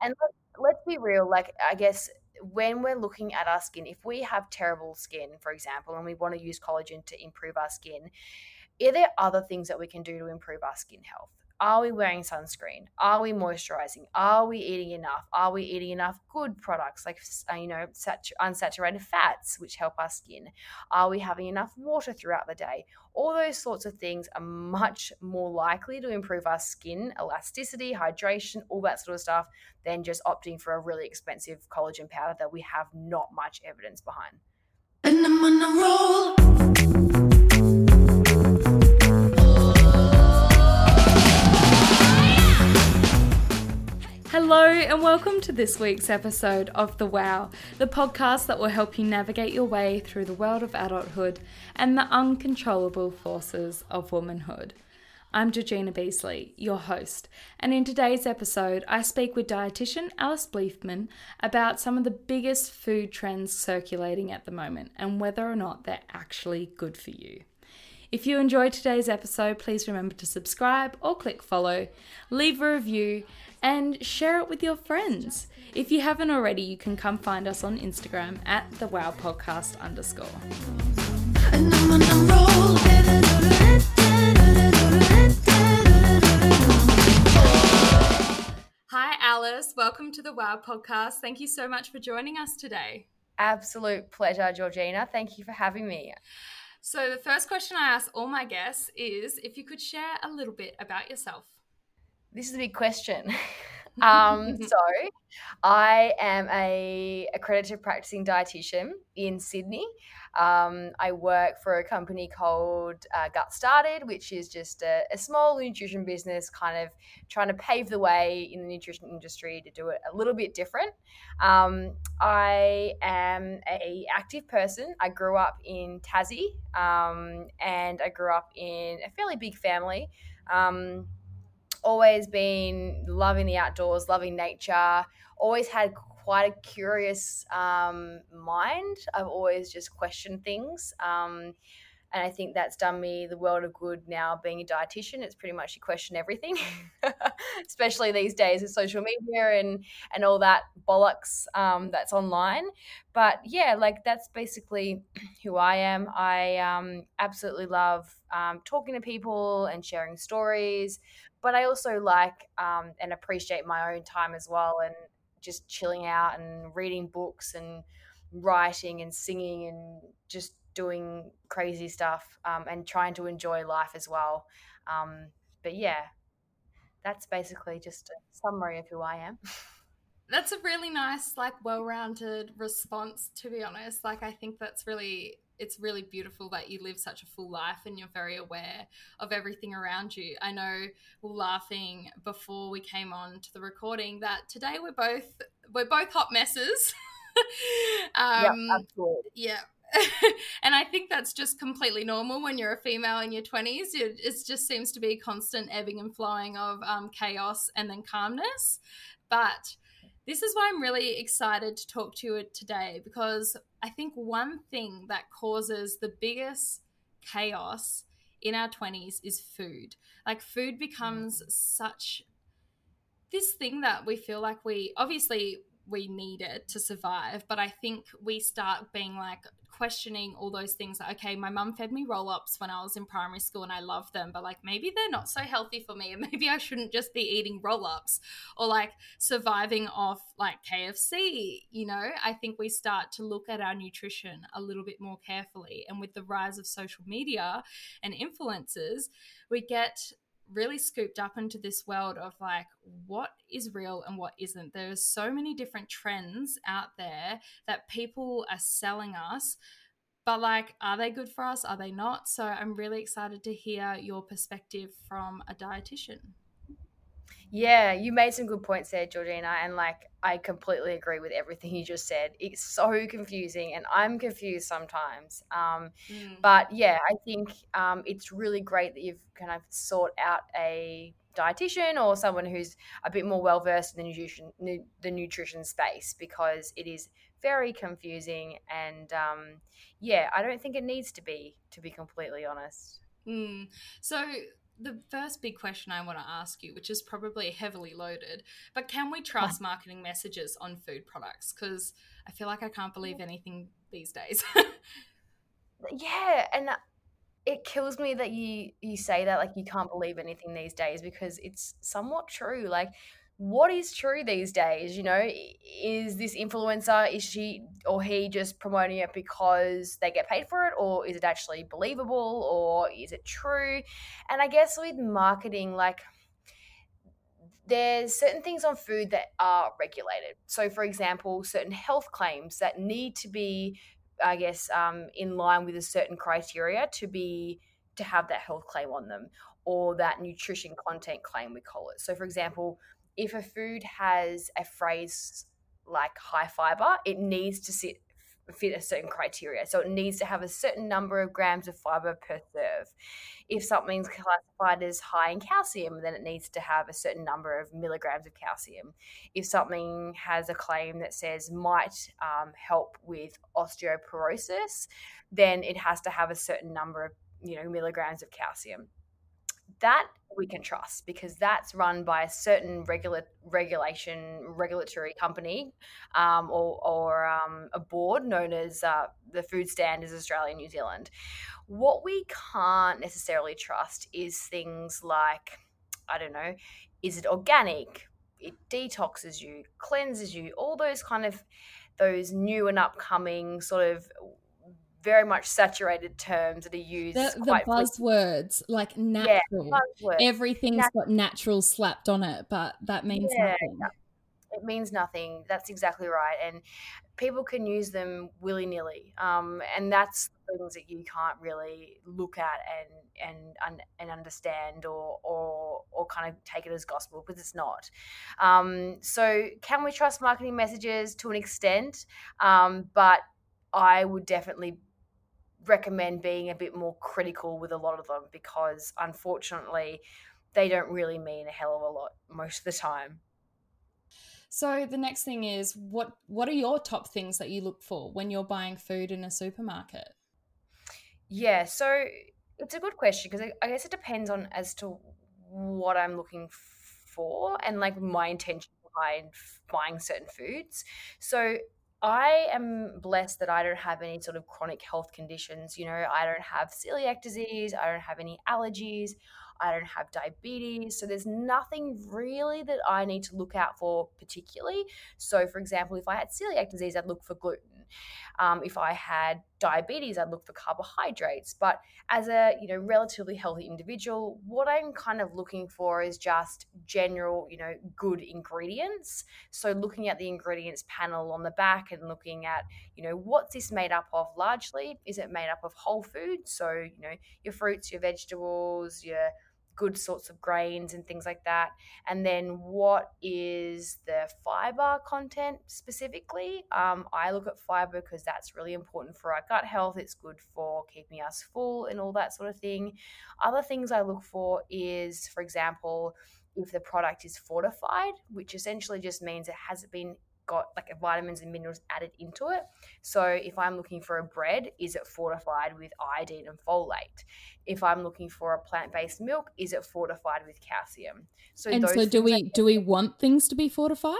And let's be real, like, I guess when we're looking at our skin, if we have terrible skin, for example, and we want to use collagen to improve our skin, are there other things that we can do to improve our skin health? Are we wearing sunscreen? Are we moisturizing? Are we eating enough? Are we eating enough good products like, unsaturated fats, which help our skin? Are we having enough water throughout the day? All those sorts of things are much more likely to improve our skin elasticity, hydration, all that sort of stuff, than just opting for a really expensive collagen powder that we have not much evidence behind. And I'm on a roll. Hello and welcome to this week's episode of The Wow, the podcast that will help you navigate your way through the world of adulthood and the uncontrollable forces of womanhood. I'm Georgina Beasley, your host, and in today's episode I speak with dietitian Alice Bleathman about some of the biggest food trends circulating at the moment and whether or not they're actually good for you. If you enjoyed today's episode, please remember to subscribe or click follow, leave a review, and share it with your friends. If you haven't already, you can come find us on Instagram at thewowpodcast_. Hi, Alice. Welcome to the Wow Podcast. Thank you so much for joining us today. Absolute pleasure, Georgina. Thank you for having me. So the first question I ask all my guests is if you could share a little bit about yourself. This is a big question. So I am a accredited practicing dietitian in Sydney. I work for a company called Gut Started, which is just a small nutrition business kind of trying to pave the way in the nutrition industry to do it a little bit different. I am an active person. I grew up in Tassie and I grew up in a fairly big family. Always been loving the outdoors, loving nature, always had quite a curious mind. I've always just questioned things. And I think that's done me the world of good now being a dietitian. It's pretty much you question everything, especially these days with social media and all that bollocks that's online. But yeah, like that's basically who I am. I absolutely love talking to people and sharing stories, but I also like and appreciate my own time as well and just chilling out and reading books and writing and singing and just doing crazy stuff and trying to enjoy life as well. But yeah, that's basically just a summary of who I am. That's a really nice, like, well-rounded response, to be honest. Like, I think that's really, it's really beautiful that you live such a full life and you're very aware of everything around you. I know we're laughing before we came on to the recording that today we're both hot messes. Yeah, absolutely. Yeah. And I think that's just completely normal when you're a female in your 20s. It just seems to be a constant ebbing and flowing of chaos and then calmness. But this is why I'm really excited to talk to you today, because I think one thing that causes the biggest chaos in our 20s is food. Like, food becomes such this thing that we feel like we need it to survive, but I think we start being like questioning all those things. Like, okay, my mum fed me roll-ups when I was in primary school and I loved them, but like maybe they're not so healthy for me and maybe I shouldn't just be eating roll-ups or like surviving off like KFC, you know. I think we start to look at our nutrition a little bit more carefully, and with the rise of social media and influencers, we get really scooped up into this world of like what is real and what isn't. There are so many different trends out there that people are selling us, but like, are they good for us? Are they not? So I'm really excited to hear your perspective from a dietitian. Yeah, you made some good points there, Georgina, and like I completely agree with everything you just said. It's so confusing and I'm confused sometimes. But yeah, I think it's really great that you've kind of sought out a dietitian or someone who's a bit more well-versed in the nutrition space, because it is very confusing and yeah, I don't think it needs to be completely honest. So the first big question I want to ask you, which is probably heavily loaded, but can we trust marketing messages on food products? Because I feel like I can't believe anything these days. Yeah, and it kills me that you say that, like, you can't believe anything these days, because it's somewhat true. Like, what is true these days? You know, is this influencer, is she or he just promoting it because they get paid for it, or is it actually believable, or is it true? And I guess with marketing, like, there's certain things on food that are regulated. So, for example, certain health claims that need to be, I guess, in line with a certain criteria to have that health claim on them, or that nutrition content claim, we call it. So, for example, if a food has a phrase like high fiber, it needs to fit a certain criteria. So it needs to have a certain number of grams of fiber per serve. If something's classified as high in calcium, then it needs to have a certain number of milligrams of calcium. If something has a claim that says might help with osteoporosis, then it has to have a certain number of, milligrams of calcium. That we can trust, because that's run by a certain regulatory company or a board known as the Food Standards Australia New Zealand. What we can't necessarily trust is things like, I don't know, is it organic? It detoxes you, cleanses you, all those kind of those new and upcoming sort of very much saturated terms that are used. The buzzwords, like natural. Yeah, everything's got natural slapped on it, but that means nothing. It means nothing. That's exactly right. And people can use them willy-nilly. And that's things that you can't really look at and understand or kind of take it as gospel, because it's not. So can we trust marketing messages to an extent? But I would definitely recommend being a bit more critical with a lot of them, because unfortunately they don't really mean a hell of a lot most of the time. So the next thing is, what are your top things that you look for when you're buying food in a supermarket? Yeah, so it's a good question, because I guess it depends on as to what I'm looking for and like my intention behind buying certain foods. So I am blessed that I don't have any sort of chronic health conditions. I don't have celiac disease. I don't have any allergies. I don't have diabetes. So there's nothing really that I need to look out for particularly. So, for example, if I had celiac disease, I'd look for gluten. If I had diabetes, I'd look for carbohydrates. But as a, relatively healthy individual, what I'm kind of looking for is just general, good ingredients. So looking at the ingredients panel on the back and looking at, what's this made up of largely? Is it made up of whole foods? So, your fruits, your vegetables, your good sorts of grains and things like that. And then what is the fiber content specifically? I look at fiber because that's really important for our gut health. It's good for keeping us full and all that sort of thing. Other things I look for is, for example, if the product is fortified, which essentially just means it hasn't been got like vitamins and minerals added into it. So if I'm looking for a bread, is it fortified with iodine and folate? If I'm looking for a plant-based milk, is it fortified with calcium? So do we want things to be fortified?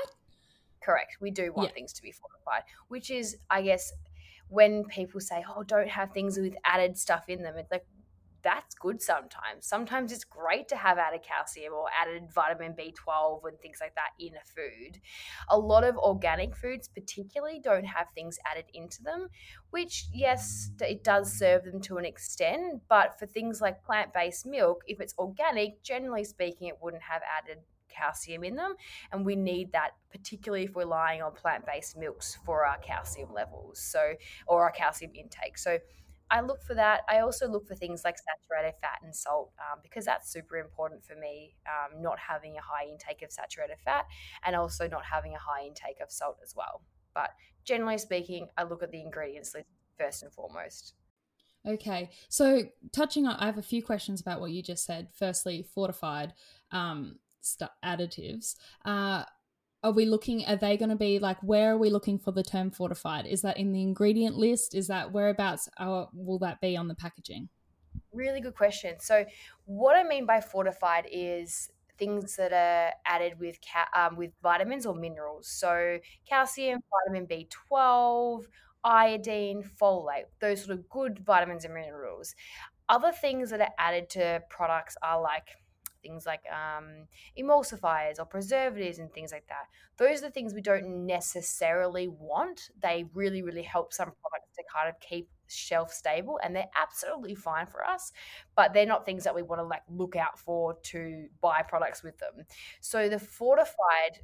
Correct. We do want things to be fortified, which is, I guess, when people say, oh, don't have things with added stuff in them. It's like, that's good sometimes. Sometimes it's great to have added calcium or added vitamin B12 and things like that in a food. A lot of organic foods particularly don't have things added into them, which, yes, it does serve them to an extent, but for things like plant-based milk, if it's organic, generally speaking, it wouldn't have added calcium in them, and we need that, particularly if we're relying on plant-based milks for our calcium levels, or our calcium intake. So I look for that. I also look for things like saturated fat and salt, because that's super important for me, not having a high intake of saturated fat and also not having a high intake of salt as well. But generally speaking, I look at the ingredients list first and foremost. Okay. So I have a few questions about what you just said. Firstly, fortified additives. Are they going to be like, where are we looking for the term fortified? Is that in the ingredient list? Is that whereabouts will that be on the packaging? Really good question. So what I mean by fortified is things that are added with vitamins or minerals. So calcium, vitamin B12, iodine, folate, those sort of good vitamins and minerals. Other things that are added to products are like things like emulsifiers or preservatives and things like that. Those are the things we don't necessarily want. They really, really help some products to kind of keep shelf stable, and they're absolutely fine for us, but they're not things that we want to like look out for to buy products with them. So the fortified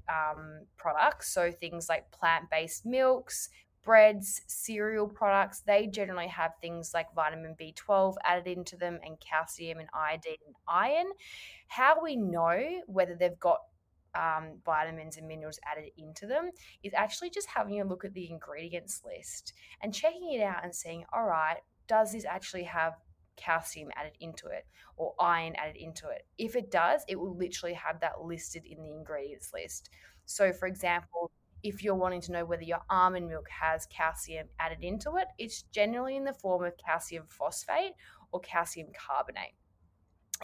products, so things like plant-based milks, breads, cereal products, they generally have things like vitamin B12 added into them, and calcium and iodine and iron. How we know whether they've got vitamins and minerals added into them is actually just having a look at the ingredients list and checking it out and saying, all right, does this actually have calcium added into it or iron added into it? If it does, it will literally have that listed in the ingredients list. So for example, if you're wanting to know whether your almond milk has calcium added into it, it's generally in the form of calcium phosphate or calcium carbonate.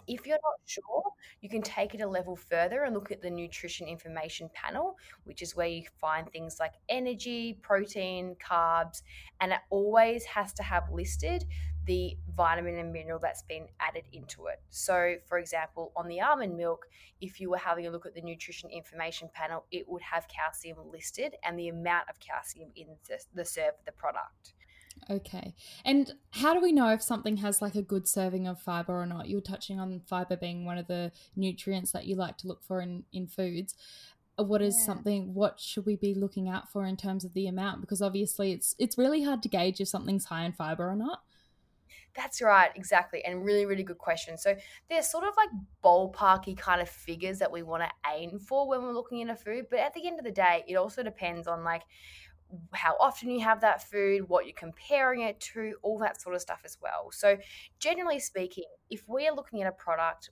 If you're not sure, you can take it a level further and look at the nutrition information panel, which is where you find things like energy, protein, carbs, and it always has to have listed the vitamin and mineral that's been added into it. So for example, on the almond milk, if you were having a look at the nutrition information panel, it would have calcium listed and the amount of calcium in the serve of the product. Okay. And how do we know if something has like a good serving of fiber or not? You're touching on fiber being one of the nutrients that you like to look for in foods. What is something, what should we be looking out for in terms of the amount? Because obviously it's really hard to gauge if something's high in fiber or not. That's right, exactly. And really, really good question. So they're sort of like ballparky kind of figures that we want to aim for when we're looking at a food. But at the end of the day, it also depends on like how often you have that food, what you're comparing it to, all that sort of stuff as well. So generally speaking, if we're looking at a product,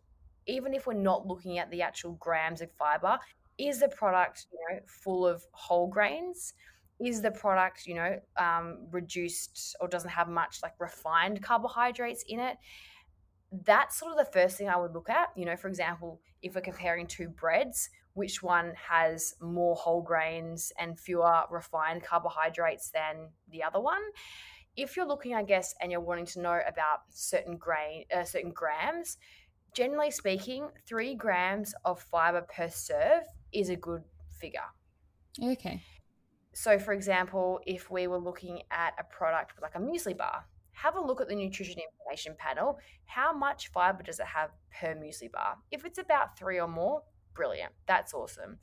even if we're not looking at the actual grams of fiber, is the product, full of whole grains? Is the product, reduced or doesn't have much like refined carbohydrates in it? That's sort of the first thing I would look at. For example, if we're comparing two breads, which one has more whole grains and fewer refined carbohydrates than the other one? If you're looking, I guess, and you're wanting to know about certain grams, generally speaking, 3 grams of fiber per serve is a good figure. Okay. So, for example, if we were looking at a product like a muesli bar, have a look at the nutrition information panel. How much fiber does it have per muesli bar? If it's about 3 or more, brilliant. That's awesome.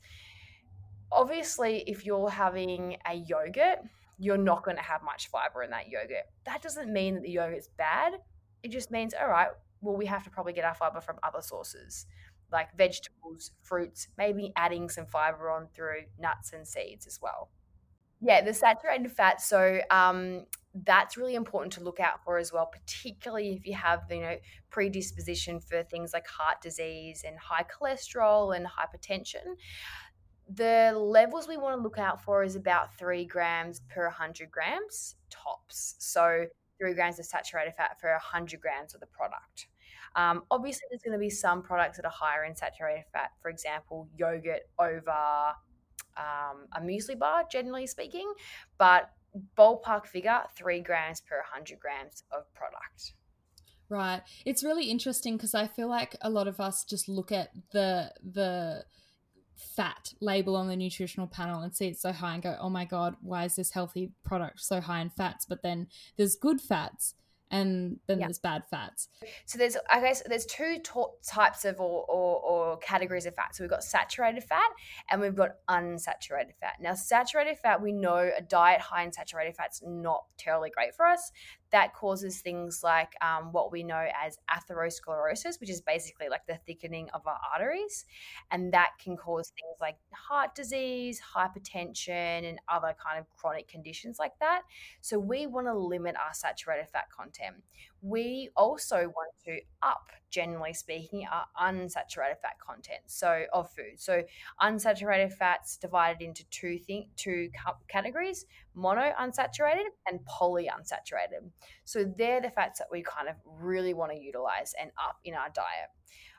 Obviously, if you're having a yogurt, you're not going to have much fiber in that yogurt. That doesn't mean that the yogurt's bad. It just means, all right, well, we have to probably get our fiber from other sources, like vegetables, fruits, maybe adding some fiber on through nuts and seeds as well. Yeah, the saturated fat. So that's really important to look out for as well, particularly if you have, predisposition for things like heart disease and high cholesterol and hypertension. The levels we want to look out for is about 3 grams per 100 grams tops. So 3 grams of saturated fat for 100 grams of the product. Obviously, there's going to be some products that are higher in saturated fat, for example, yogurt over a muesli bar, generally speaking, but ballpark figure, 3 grams per 100 grams of product. Right. It's really interesting because I feel like a lot of us just look at the fat label on the nutritional panel and see it's so high and go, oh my God, why is this healthy product so high in fats? But then there's good fats and then there's bad fats. So there's, I guess, there's two types of or categories of fat. So we've got saturated fat and we've got unsaturated fat. Now, saturated fat, we know a diet high in saturated fat's not terribly great for us. That causes things like what we know as atherosclerosis, which is basically like the thickening of our arteries. And that can cause things like heart disease, hypertension, and other kind of chronic conditions like that. So we want to limit our saturated fat content. we also want to up, generally speaking, our unsaturated fat content, so of food. So unsaturated fats divided into two categories, monounsaturated and polyunsaturated. So they're the fats that we kind of really want to utilize and up in our diet.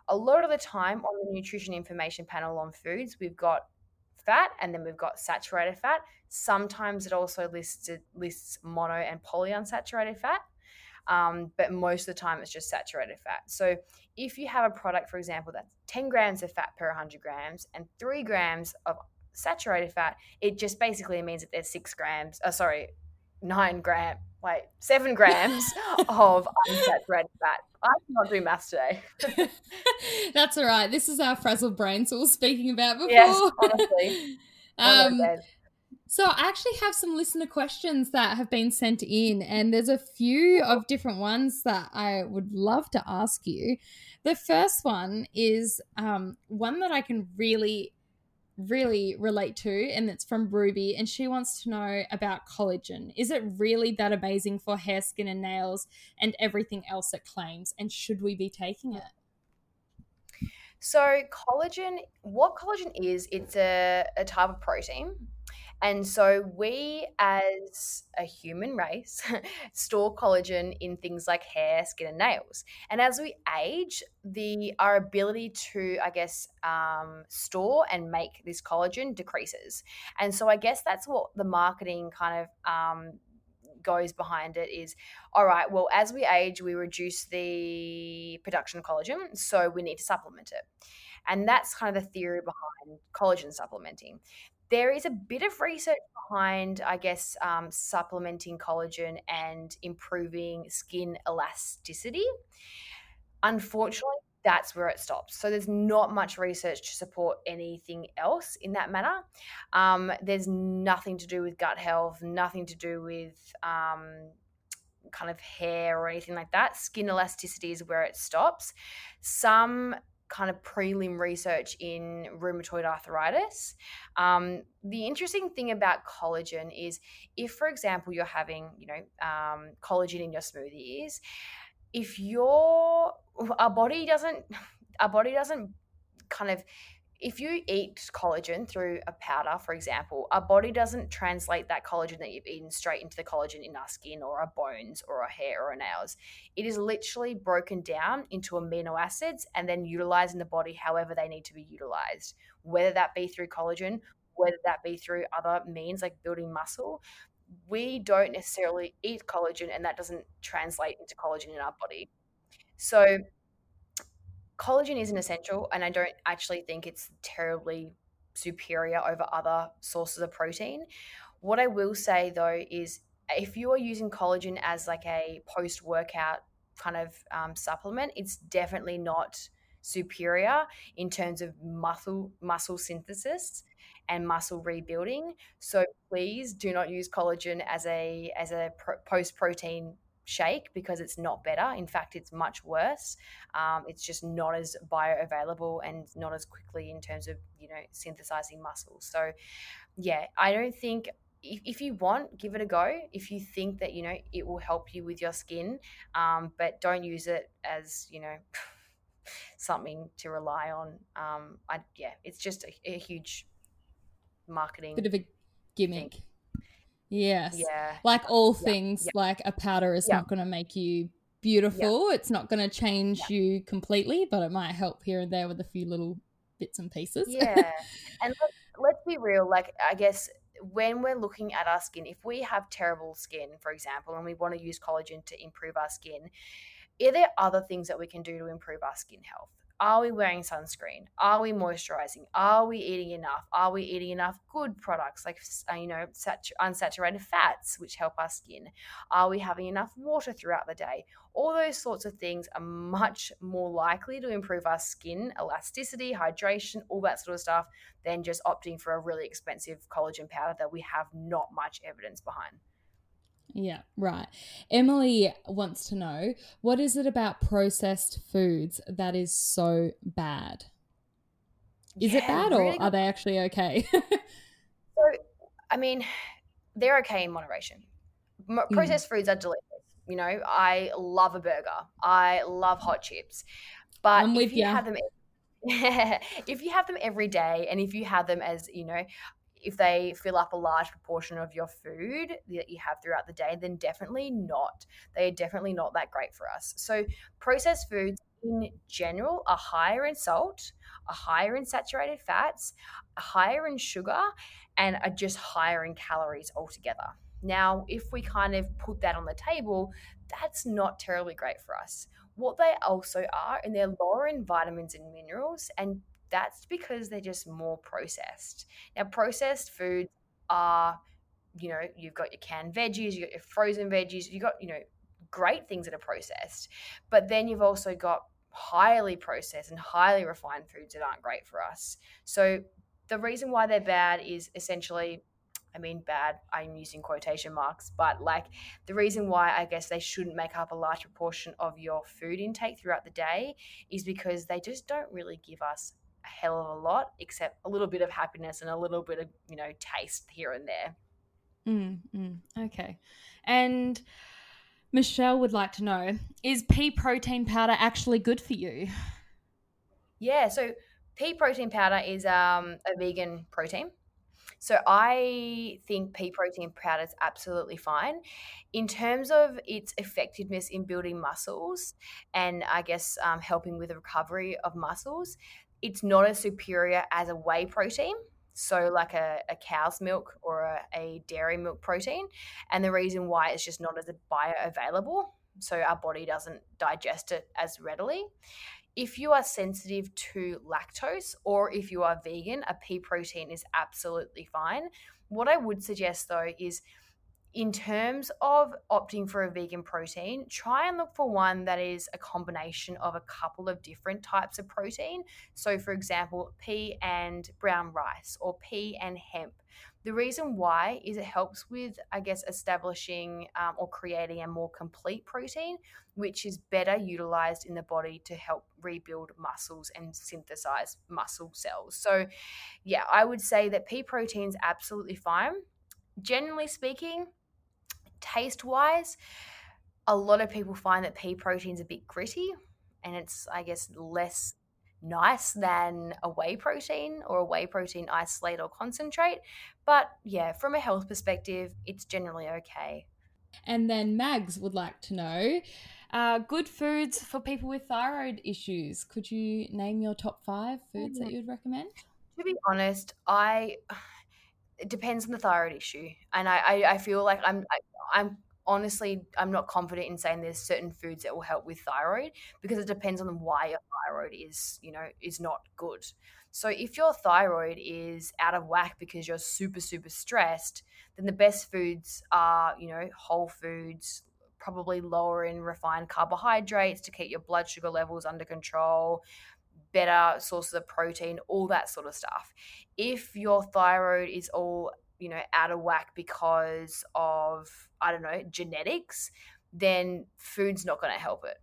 A lot of the time on the nutrition information panel on foods, we've got fat and then we've got saturated fat. Sometimes it also lists mono and polyunsaturated fat. But most of the time it's just saturated fat. So if you have a product, for example, that's 10 grams of fat per 100 grams and 3 grams of saturated fat, it just basically means that there's 7 grams of unsaturated fat. I cannot do maths today. That's all right. This is our frazzled brains we were speaking about before. Yes, honestly. So I actually have some listener questions that have been sent in, and there's a few of different ones that I would love to ask you. The first one is one that I can really, really relate to, and it's from Ruby, and she wants to know about collagen. Is it really that amazing for hair, skin, and nails and everything else it claims, and should we be taking it? So collagen, what collagen is, it's a type of protein. And so we as a human race store collagen in things like hair, skin and nails. And as we age, our ability to, I guess, store and make this collagen decreases. And so I guess that's what the marketing kind of goes behind it is, all right, well, as we age, we reduce the production of collagen, so we need to supplement it. And that's kind of the theory behind collagen supplementing. There is a bit of research behind, I guess, supplementing collagen and improving skin elasticity. Unfortunately, that's where it stops. So there's not much research to support anything else in that matter. There's nothing to do with gut health, nothing to do with kind of hair or anything like that. Skin elasticity is where it stops. Some kind of prelim research in rheumatoid arthritis. The interesting thing about collagen is if, for example, you're having, collagen in your smoothies, if our body doesn't kind of, if you eat collagen through a powder, for example, our body doesn't translate that collagen that you've eaten straight into the collagen in our skin or our bones or our hair or our nails. It is literally broken down into amino acids and then utilized in the body however they need to be utilized, whether that be through collagen, whether that be through other means like building muscle. We don't necessarily eat collagen and that doesn't translate into collagen in our body. So collagen is an essential, and I don't actually think it's terribly superior over other sources of protein. What I will say, though, is if you are using collagen as like a post-workout kind of supplement, it's definitely not superior in terms of muscle synthesis and muscle rebuilding. So please do not use collagen as a post-protein shake because it's not better. In fact, it's much worse. It's just not as bioavailable and not as quickly in terms of, synthesizing muscle. So yeah, I don't think if you want, give it a go. If you think that, it will help you with your skin, but don't use it as, something to rely on. It's just a huge marketing bit of a gimmick thing. Yes. Yeah. Like all things, like a powder is not going to make you beautiful. Yeah. It's not going to change you completely, but it might help here and there with a few little bits and pieces. Yeah. And let's be real. Like, I guess when we're looking at our skin, if we have terrible skin, for example, and we want to use collagen to improve our skin, are there other things that we can do to improve our skin health? Are we wearing sunscreen? Are we moisturizing? Are we eating enough? Are we eating enough good products like, unsaturated fats, which help our skin? Are we having enough water throughout the day? All those sorts of things are much more likely to improve our skin elasticity, hydration, all that sort of stuff, than just opting for a really expensive collagen powder that we have not much evidence behind. Yeah, right. Emily wants to know, what is it about processed foods that is so bad? Is it bad or really are they actually okay? So, they're okay in moderation. Processed foods are delicious. You know, I love a burger. I love hot chips. But if you have them every day, and if you have them as, you know, if they fill up a large proportion of your food that you have throughout the day, then definitely not. They are definitely not that great for us. So processed foods in general are higher in salt, are higher in saturated fats, are higher in sugar, and are just higher in calories altogether. Now, if we kind of put that on the table, that's not terribly great for us. What they also are, and they're lower in vitamins and minerals, and that's because they're just more processed. Now, processed foods are, you know, you've got your canned veggies, you've got your frozen veggies, you've got, you know, great things that are processed, but then you've also got highly processed and highly refined foods that aren't great for us. So the reason why they're bad is essentially, I mean, bad, I'm using quotation marks, but like the reason why I guess they shouldn't make up a large proportion of your food intake throughout the day is because they just don't really give us a hell of a lot, except a little bit of happiness and a little bit of, you know, taste here and there. Okay. And Michelle would like to know, is pea protein powder actually good for you? Yeah, so pea protein powder is a vegan protein. So I think pea protein powder is absolutely fine. In terms of its effectiveness in building muscles and I guess helping with the recovery of muscles, it's not as superior as a whey protein, so like a cow's milk or a dairy milk protein. And the reason why it's just not as bioavailable, so our body doesn't digest it as readily. If you are sensitive to lactose or if you are vegan, a pea protein is absolutely fine. What I would suggest though is in terms of opting for a vegan protein, try and look for one that is a combination of a couple of different types of protein. So for example, pea and brown rice or pea and hemp. The reason why is it helps with, I guess, establishing or creating a more complete protein, which is better utilized in the body to help rebuild muscles and synthesize muscle cells. So, yeah, I would say that pea protein is absolutely fine. Generally speaking, taste-wise, a lot of people find that pea protein is a bit gritty and it's, I guess, less nice than a whey protein or a whey protein isolate or concentrate. But yeah, from a health perspective, it's generally okay. And then Mags would like to know, good foods for people with thyroid issues. Could you name your top 5 foods that you'd recommend? To be honest, it depends on the thyroid issue. And I feel like I'm not confident in saying there's certain foods that will help with thyroid because it depends on why your thyroid is, you know, is not good. So if your thyroid is out of whack because you're super, super stressed, then the best foods are, you know, whole foods, probably lower in refined carbohydrates to keep your blood sugar levels under control, better sources of protein, all that sort of stuff. If your thyroid is all, you know, out of whack because of, I don't know, genetics, then food's not going to help it.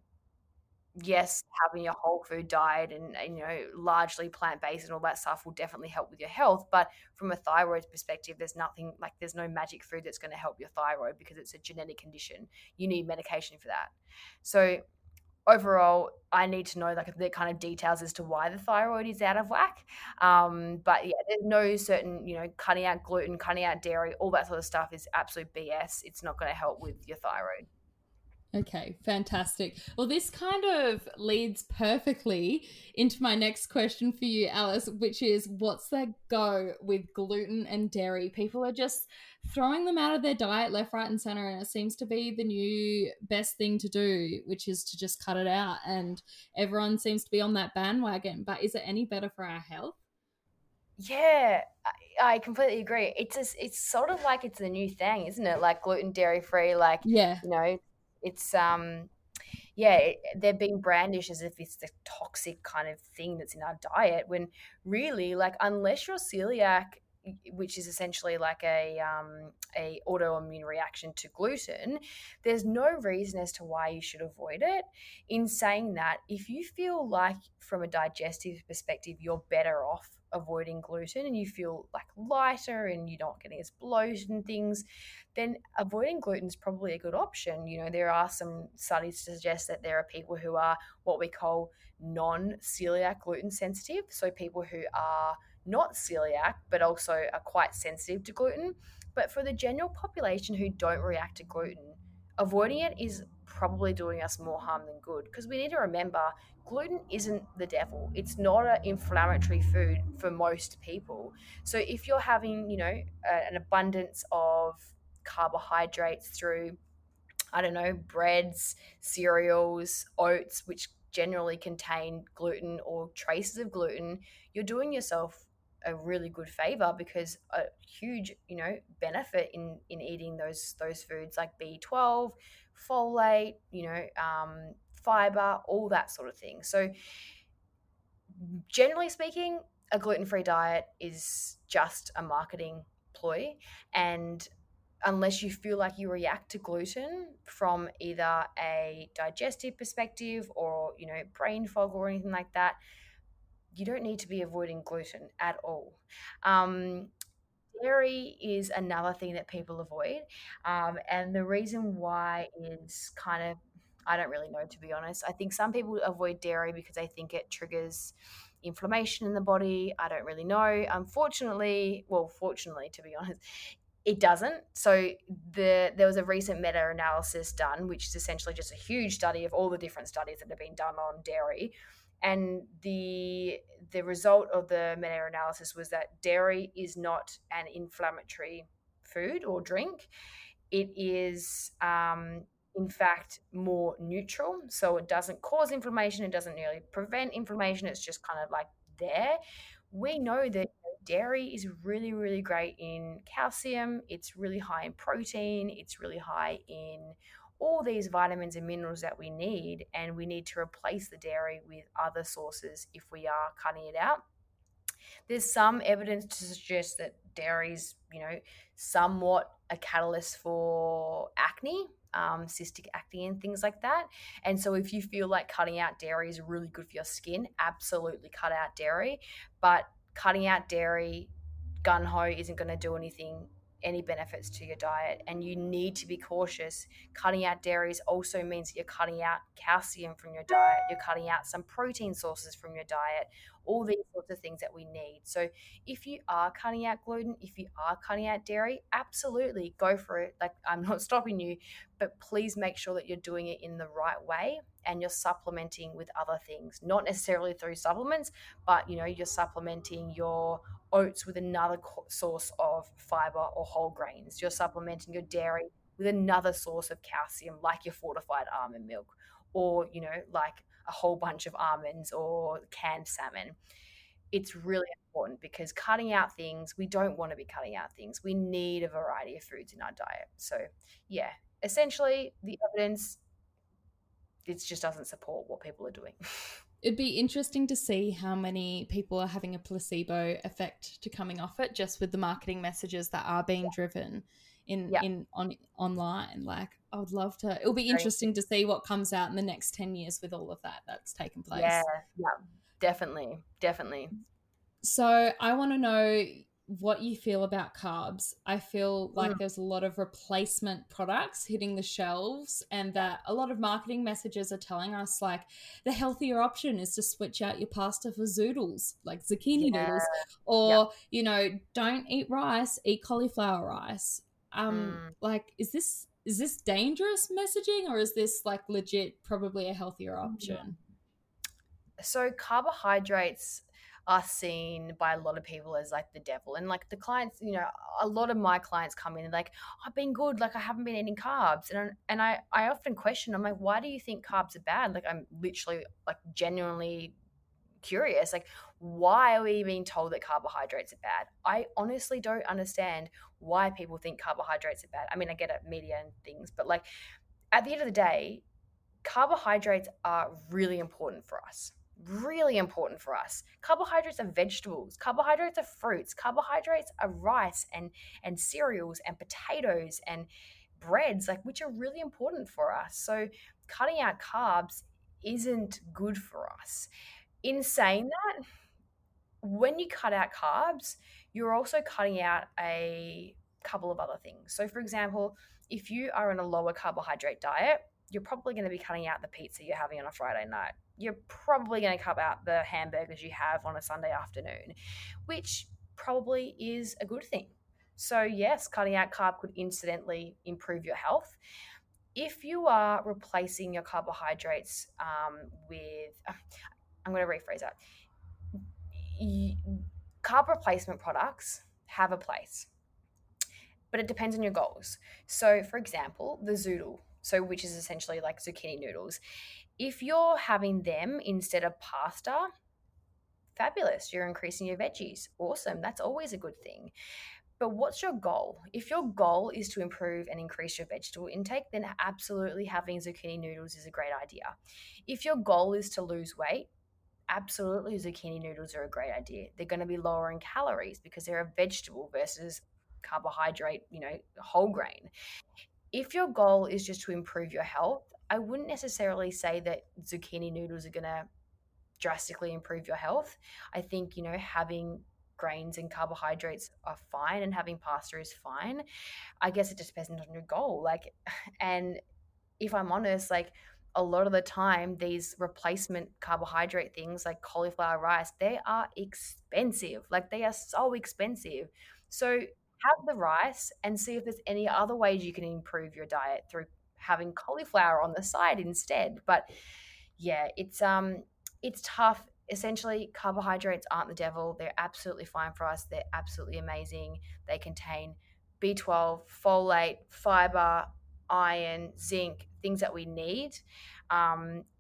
Yes, having a whole food diet and, you know, largely plant-based and all that stuff will definitely help with your health. But from a thyroid perspective, there's no magic food that's going to help your thyroid because it's a genetic condition. You need medication for that. So overall, I need to know like the kind of details as to why the thyroid is out of whack. But yeah, there's no certain, you know, cutting out gluten, cutting out dairy, all that sort of stuff is absolute BS. It's not going to help with your thyroid. Okay, fantastic. Well, this kind of leads perfectly into my next question for you, Alice, which is what's the go with gluten and dairy? People are just throwing them out of their diet left, right and center, and it seems to be the new best thing to do, which is to just cut it out, and everyone seems to be on that bandwagon. But is it any better for our health? Yeah, I completely agree. It's sort of like it's the new thing, isn't it? Like gluten, dairy free, like, yeah, you know, it's they're being brandished as if it's the toxic kind of thing that's in our diet, when really, like, unless you're celiac, which is essentially like a autoimmune reaction to gluten, there's no reason as to why you should avoid it. In saying that, if you feel like from a digestive perspective you're better off avoiding gluten and you feel like lighter and you're not getting as bloated and things, then avoiding gluten is probably a good option. You know, there are some studies to suggest that there are people who are what we call non-celiac gluten sensitive. So people who are not celiac, but also are quite sensitive to gluten. But for the general population who don't react to gluten, avoiding it is probably doing us more harm than good, because we need to remember gluten isn't the devil. It's not an inflammatory food for most people. So if you're having, you know, an abundance of carbohydrates through, I don't know, breads, cereals, oats, which generally contain gluten or traces of gluten, you're doing yourself a really good favor, because a huge, you know, benefit in eating those foods like B12, folate, you know, fiber, all that sort of thing. So generally speaking, a gluten-free diet is just a marketing ploy, and unless you feel like you react to gluten from either a digestive perspective or, you know, brain fog or anything like that, you don't need to be avoiding gluten at all. Dairy is another thing that people avoid. And the reason why is kind of, I don't really know, to be honest. I think some people avoid dairy because they think it triggers inflammation in the body. I don't really know. Fortunately, to be honest, it doesn't. So there was a recent meta-analysis done, which is essentially just a huge study of all the different studies that have been done on dairy. And the result of the meta-analysis was that dairy is not an inflammatory food or drink. It is, in fact, more neutral. So it doesn't cause inflammation. It doesn't really prevent inflammation. It's just kind of like there. We know that dairy is really, really great in calcium. It's really high in protein. It's really high in all these vitamins and minerals that we need, and we need to replace the dairy with other sources if we are cutting it out. There's some evidence to suggest that dairy's, you know, somewhat a catalyst for acne, cystic acne and things like that. And so if you feel like cutting out dairy is really good for your skin, absolutely cut out dairy. But cutting out dairy gung-ho isn't going to do any benefits to your diet, and you need to be cautious. Cutting out dairies also means that you're cutting out calcium from your diet, you're cutting out some protein sources from your diet, all these sorts of things that we need. So if you are cutting out gluten, if you are cutting out dairy, absolutely go for it. Like, I'm not stopping you, but please make sure that you're doing it in the right way and you're supplementing with other things, not necessarily through supplements, but, you know, you're supplementing your oats with another source of fiber or whole grains. You're supplementing your dairy with another source of calcium, like your fortified almond milk, or, you know, like a whole bunch of almonds or canned salmon. It's really important, because cutting out things, we don't want to be cutting out things. We need a variety of foods in our diet. So yeah, essentially the evidence, it just doesn't support what people are doing. It'd be interesting to see how many people are having a placebo effect to coming off it, just with the marketing messages that are being driven in online. Like, I would love to. It'll be interesting to see what comes out in the next 10 years with all of that's taken place. Yeah, definitely. So I want to know what you feel about carbs. I feel like there's a lot of replacement products hitting the shelves, and that a lot of marketing messages are telling us, like, the healthier option is to switch out your pasta for zoodles, like zucchini noodles, or, you know, don't eat rice, eat cauliflower rice. Like, is this dangerous messaging, or is this, like, legit probably a healthier option? So carbohydrates are seen by a lot of people as like the devil, and like the clients, you know, a lot of my clients come in and like, I've been good, like I haven't been eating carbs, and I often question, I'm like, why do you think carbs are bad? Like, I'm literally like genuinely curious, like, why are we being told that carbohydrates are bad? I honestly don't understand why people think carbohydrates are bad. I mean, I get it, media and things, but like at the end of the day, carbohydrates are really important for us. Carbohydrates are vegetables, carbohydrates are fruits, carbohydrates are rice and cereals and potatoes and breads, like, which are really important for us. So cutting out carbs isn't good for us. In saying that, when you cut out carbs, you're also cutting out a couple of other things. So for example, if you are on a lower carbohydrate diet, you're probably going to be cutting out the pizza you're having on a Friday night. You're probably going to cut out the hamburgers you have on a Sunday afternoon, which probably is a good thing. So yes, cutting out carb could incidentally improve your health. If you are replacing your carbohydrates I'm going to rephrase that. Carb replacement products have a place, but it depends on your goals. So for example, the zoodle, which is essentially like zucchini noodles. If you're having them instead of pasta, fabulous. You're increasing your veggies. Awesome. That's always a good thing. But what's your goal? If your goal is to improve and increase your vegetable intake, then absolutely having zucchini noodles is a great idea. If your goal is to lose weight, absolutely zucchini noodles are a great idea. They're going to be lower in calories because they're a vegetable versus carbohydrate, whole grain. If your goal is just to improve your health, I wouldn't necessarily say that zucchini noodles are going to drastically improve your health. I think, having grains and carbohydrates are fine and having pasta is fine. I guess it just depends on your goal. And if I'm honest, a lot of the time, these replacement carbohydrate things like cauliflower rice, they are expensive. They are so expensive. So have the rice and see if there's any other ways you can improve your diet through having cauliflower on the side instead. But yeah, it's tough. Essentially, carbohydrates aren't the devil. They're absolutely fine for us. They're absolutely amazing. They contain B12, folate, fiber, iron, zinc, things that we need.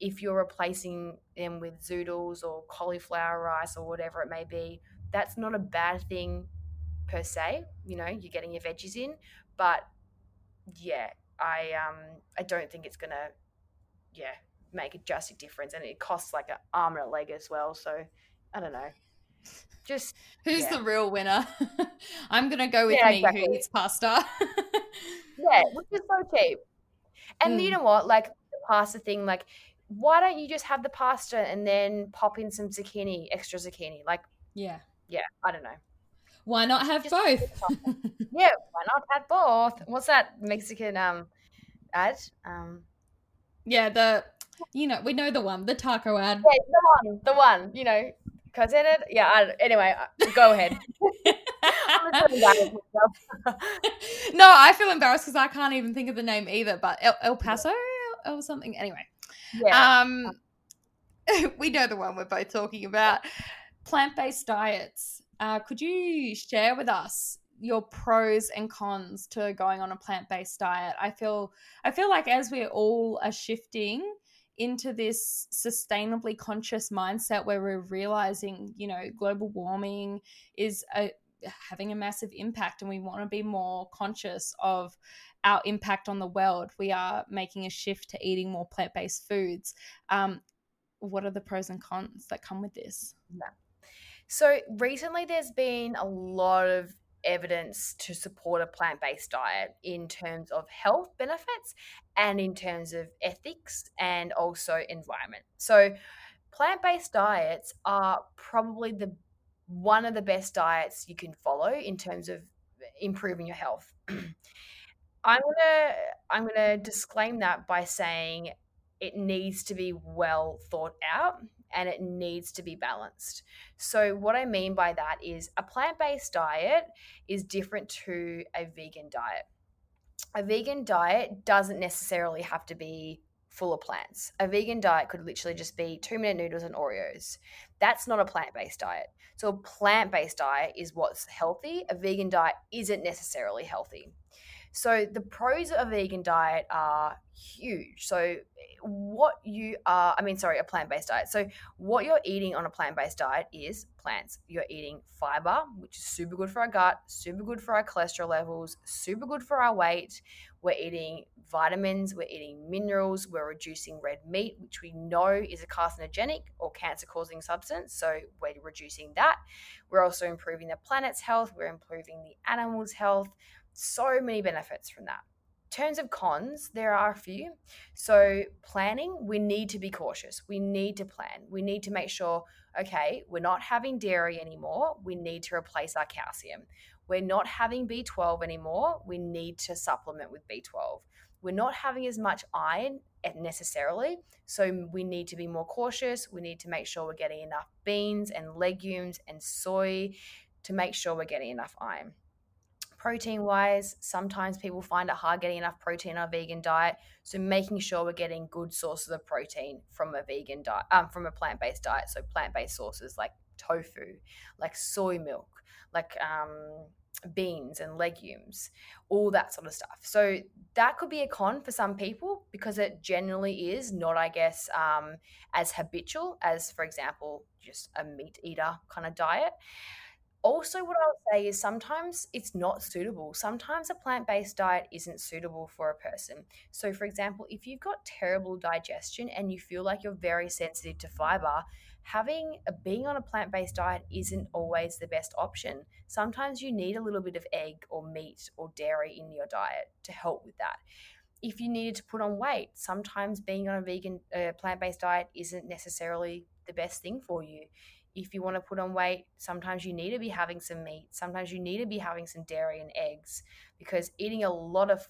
If you're replacing them with zoodles or cauliflower rice or whatever it may be, that's not a bad thing per se. You're getting your veggies in, but yeah, I don't think it's gonna make a drastic difference, and it costs an arm and a leg as well. So I don't know. Just who's the real winner? I'm gonna go with me, exactly. Who eats pasta. Which is so cheap. And you know what? The pasta thing, why don't you just have the pasta and then pop in some zucchini, extra zucchini? I don't know. Why not have both? Why not have both? What's that Mexican ad? We know the one, the taco ad. Yeah, the one, because in it, anyway, go ahead. No, I feel embarrassed because I can't even think of the name either, but El Paso or something. Anyway, we know the one we're both talking about. Plant-based diets. Could you share with us your pros and cons to going on a plant-based diet? I feel like as we all are shifting into this sustainably conscious mindset where we're realizing, global warming is having a massive impact, and we want to be more conscious of our impact on the world. We are making a shift to eating more plant-based foods. What are the pros and cons that come with this? Yeah. So recently there's been a lot of evidence to support a plant-based diet in terms of health benefits and in terms of ethics and also environment. So plant-based diets are probably one of the best diets you can follow in terms of improving your health. I'm gonna disclaim that by saying it needs to be well thought out and it needs to be balanced. So what I mean by that is a plant-based diet is different to a vegan diet. A vegan diet doesn't necessarily have to be full of plants. A vegan diet could literally just be 2-minute noodles and Oreos. That's not a plant-based diet. So a plant-based diet is what's healthy. A vegan diet isn't necessarily healthy. So the pros of a vegan diet are huge. So a plant-based diet. So what you're eating on a plant-based diet is plants. You're eating fiber, which is super good for our gut, super good for our cholesterol levels, super good for our weight. We're eating vitamins, we're eating minerals, we're reducing red meat, which we know is a carcinogenic or cancer-causing substance. So we're reducing that. We're also improving the planet's health. We're improving the animal's health. So many benefits from that. terms of cons, there are a few. So planning, we need to be cautious. We need to plan. We need to make sure, okay, we're not having dairy anymore. We need to replace our calcium. We're not having B12 anymore. We need to supplement with B12. We're not having as much iron necessarily. So we need to be more cautious. We need to make sure we're getting enough beans and legumes and soy to make sure we're getting enough iron. Protein-wise, sometimes people find it hard getting enough protein on a vegan diet, so making sure we're getting good sources of protein from a vegan diet, from a plant-based diet. So plant-based sources like tofu, like soy milk, like beans and legumes, all that sort of stuff. So that could be a con for some people because it generally is not, I guess, as habitual as, for example, just a meat eater kind of diet. Also, what I would say is sometimes it's not suitable. Sometimes a plant-based diet isn't suitable for a person. So, for example, if you've got terrible digestion and you feel like you're very sensitive to fiber, being on a plant-based diet isn't always the best option. Sometimes you need a little bit of egg or meat or dairy in your diet to help with that. If you needed to put on weight, sometimes being on a vegan plant-based diet isn't necessarily the best thing for you. If you want to put on weight, sometimes you need to be having some meat. Sometimes you need to be having some dairy and eggs, because eating a lot of,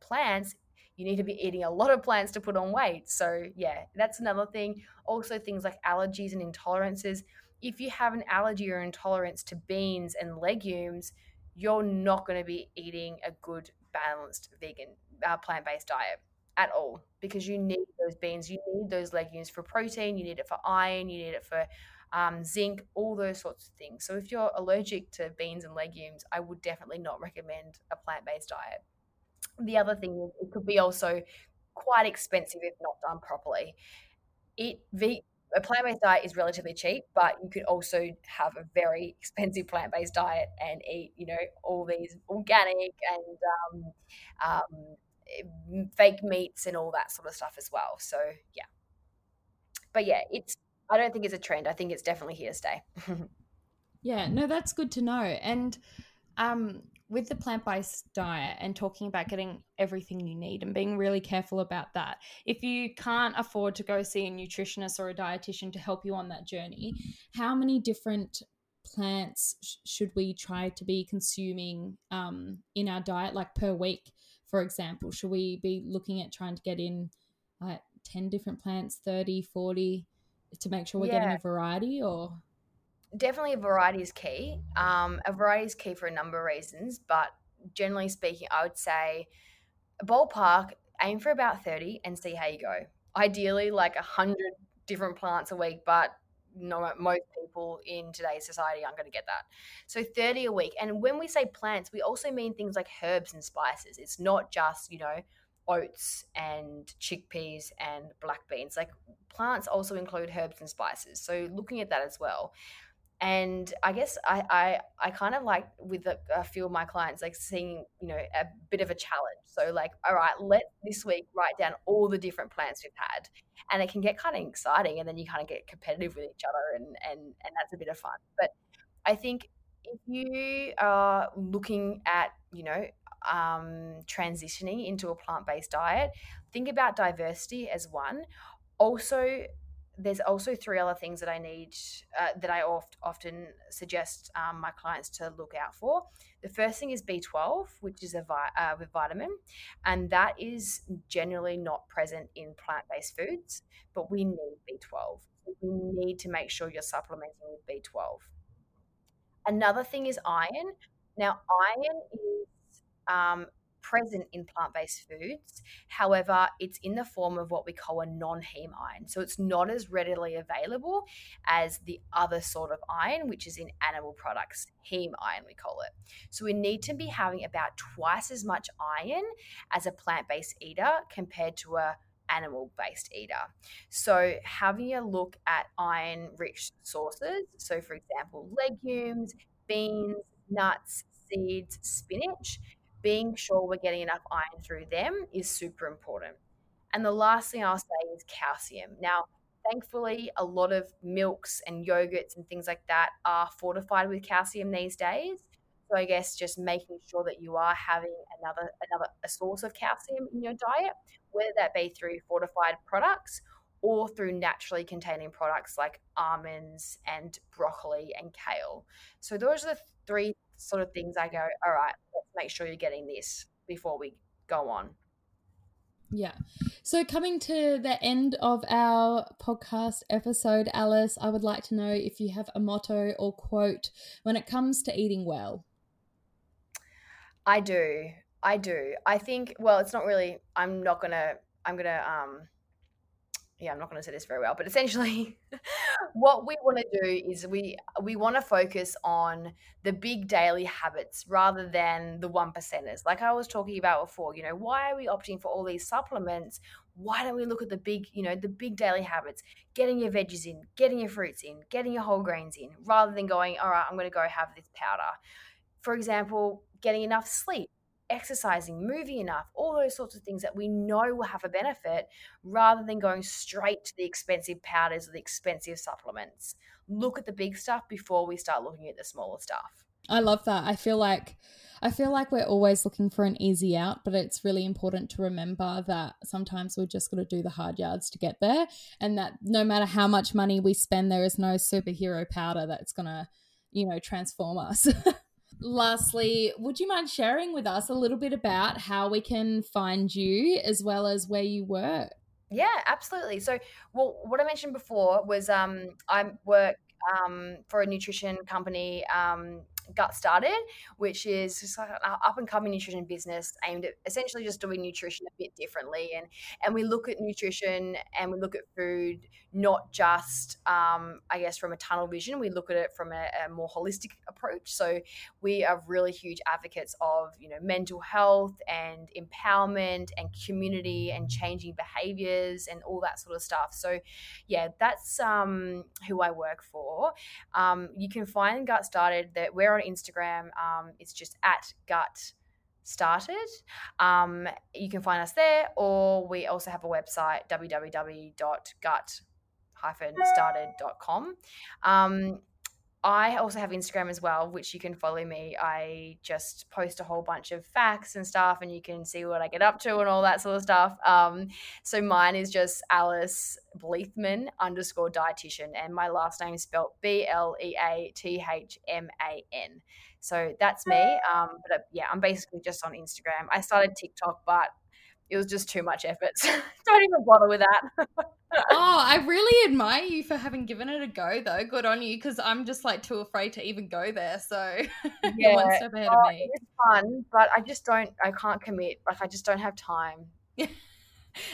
plants, you need to be eating a lot of plants to put on weight. So yeah, that's another thing. Also things like allergies and intolerances. If you have an allergy or intolerance to beans and legumes, you're not going to be eating a good, balanced vegan plant-based diet at all, because you need those beans, you need those legumes for protein, you need it for iron, you need it for zinc, all those sorts of things. So if you're allergic to beans and legumes, I would definitely not recommend a plant-based diet. The other thing is it could be also quite expensive if not done properly. A plant-based diet is relatively cheap, but you could also have a very expensive plant-based diet and eat, all these organic and fake meats and all that sort of stuff as well. So yeah, but yeah, I don't think it's a trend. I think it's definitely here to stay. Yeah, no, that's good to know. And with the plant-based diet and talking about getting everything you need and being really careful about that, if you can't afford to go see a nutritionist or a dietitian to help you on that journey, how many different plants should we try to be consuming in our diet, like per week? For example, should we be looking at trying to get in 10 different plants, 30, 40, to make sure we're getting a variety? Or definitely a variety is key. A variety is key for a number of reasons, but generally speaking, I would say ballpark, aim for about 30 and see how you go. Ideally, like 100 different plants a week, but no, most people in today's society aren't going to get that. So 30 a week. And when we say plants, we also mean things like herbs and spices. It's not just, oats and chickpeas and black beans. Like plants also include herbs and spices. So looking at that as well. And I guess I kind of like with a few of my clients, like seeing, a bit of a challenge. So like, all right, this week write down all the different plants we've had. And it can get kind of exciting, and then you kind of get competitive with each other and that's a bit of fun. But I think if you are looking at, transitioning into a plant-based diet, think about diversity as one. Also, there's also three other things that I need that I often suggest my clients to look out for. The first thing is B12, which is a vitamin, and that is generally not present in plant-based foods, but we need B12. We need to make sure you're supplementing with B12. Another thing is iron. Now, iron is present in plant-based foods. However, it's in the form of what we call a non-heme iron. So it's not as readily available as the other sort of iron, which is in animal products, heme iron we call it. So we need to be having about twice as much iron as a plant-based eater compared to a animal-based eater. So having a look at iron-rich sources, so for example, legumes, beans, nuts, seeds, spinach, being sure we're getting enough iron through them is super important. And the last thing I'll say is calcium. Now, thankfully, a lot of milks and yogurts and things like that are fortified with calcium these days. So I guess just making sure that you are having another source of calcium in your diet, whether that be through fortified products or through naturally containing products like almonds and broccoli and kale. So those are the three sort of things I go, all right, let's make sure you're getting this before we go on. Yeah. So coming to the end of our podcast episode, Alice, I would like to know if you have a motto or quote when it comes to eating well. I do. I think, well, it's not really, I'm not going to say this very well, but essentially what we want to do is we want to focus on the big daily habits rather than the one percenters. Like I was talking about before, you know, why are we opting for all these supplements? Why don't we look at the big daily habits, getting your veggies in, getting your fruits in, getting your whole grains in, rather than going, all right, I'm going to go have this powder. For example, getting enough sleep, exercising, moving enough, all those sorts of things that we know will have a benefit, rather than going straight to the expensive powders or the expensive supplements. Look at the big stuff before we start looking at the smaller stuff. I love that. I feel like we're always looking for an easy out, but it's really important to remember that sometimes we're just going to do the hard yards to get there, and that no matter how much money we spend, there is no superhero powder that's going to, you know, transform us. Lastly, would you mind sharing with us a little bit about how we can find you as well as where you work? Yeah, absolutely. So, well, what I mentioned before was I work for a nutrition company, Gut Started, which is just like an up-and-coming nutrition business aimed at essentially just doing nutrition a bit differently. And we look at nutrition and we look at food not just, I guess, from a tunnel vision. We look at it from a more holistic approach. So we are really huge advocates of, you know, mental health and empowerment and community and changing behaviours and all that sort of stuff. So, yeah, that's who I work for. You can find Gut Started, that we're on Instagram, it's just at Gut Started. You can find us there, or we also have a website, www.gut-started.com. I also have Instagram as well, which you can follow me. I just post a whole bunch of facts and stuff, and you can see what I get up to and all that sort of stuff. So mine is just Alice_Bleathman_dietitian, and my last name is spelled Bleathman. So that's me. But yeah, I'm basically just on Instagram. I started TikTok, but it was just too much effort. Don't even bother with that. Oh, I really admire you for having given it a go, though. Good on you, because I'm just like too afraid to even go there. So yeah, you're one step ahead of me. It's fun, but I can't commit. Like I just don't have time.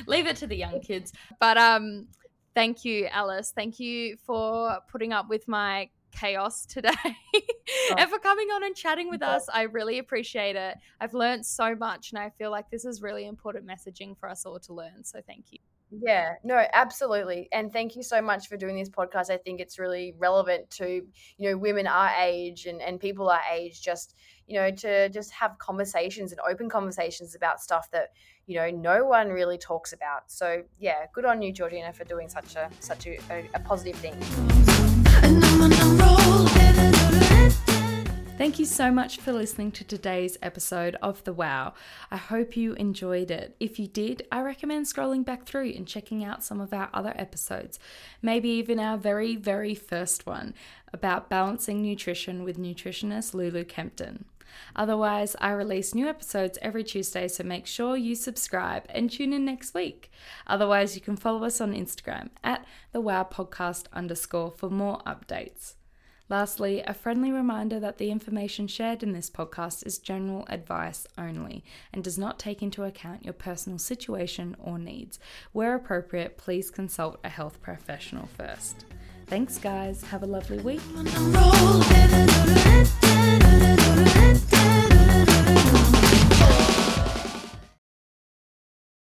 Leave it to the young kids. But thank you, Alice. Thank you for putting up with my chaos today and for coming on and chatting with us. I really appreciate it. I've learned so much, and I feel like this is really important messaging for us all to learn. So thank you. Yeah, no, absolutely. And thank you so much for doing this podcast. I think it's really relevant to, you know, women our age and people our age, just, you know, to just have conversations and open conversations about stuff that, you know, no one really talks about. So yeah, good on you, Georgina, for doing such a positive thing. Thank you so much for listening to today's episode of The Wow. I hope you enjoyed it. If you did, I recommend scrolling back through and checking out some of our other episodes, maybe even our very, very first one about balancing nutrition with nutritionist Lulu Kempton. Otherwise, I release new episodes every Tuesday, so make sure you subscribe and tune in next week. Otherwise, you can follow us on Instagram at thewowpodcast_ for more updates. Lastly, a friendly reminder that the information shared in this podcast is general advice only and does not take into account your personal situation or needs. Where appropriate, please consult a health professional first. Thanks, guys. Have a lovely week.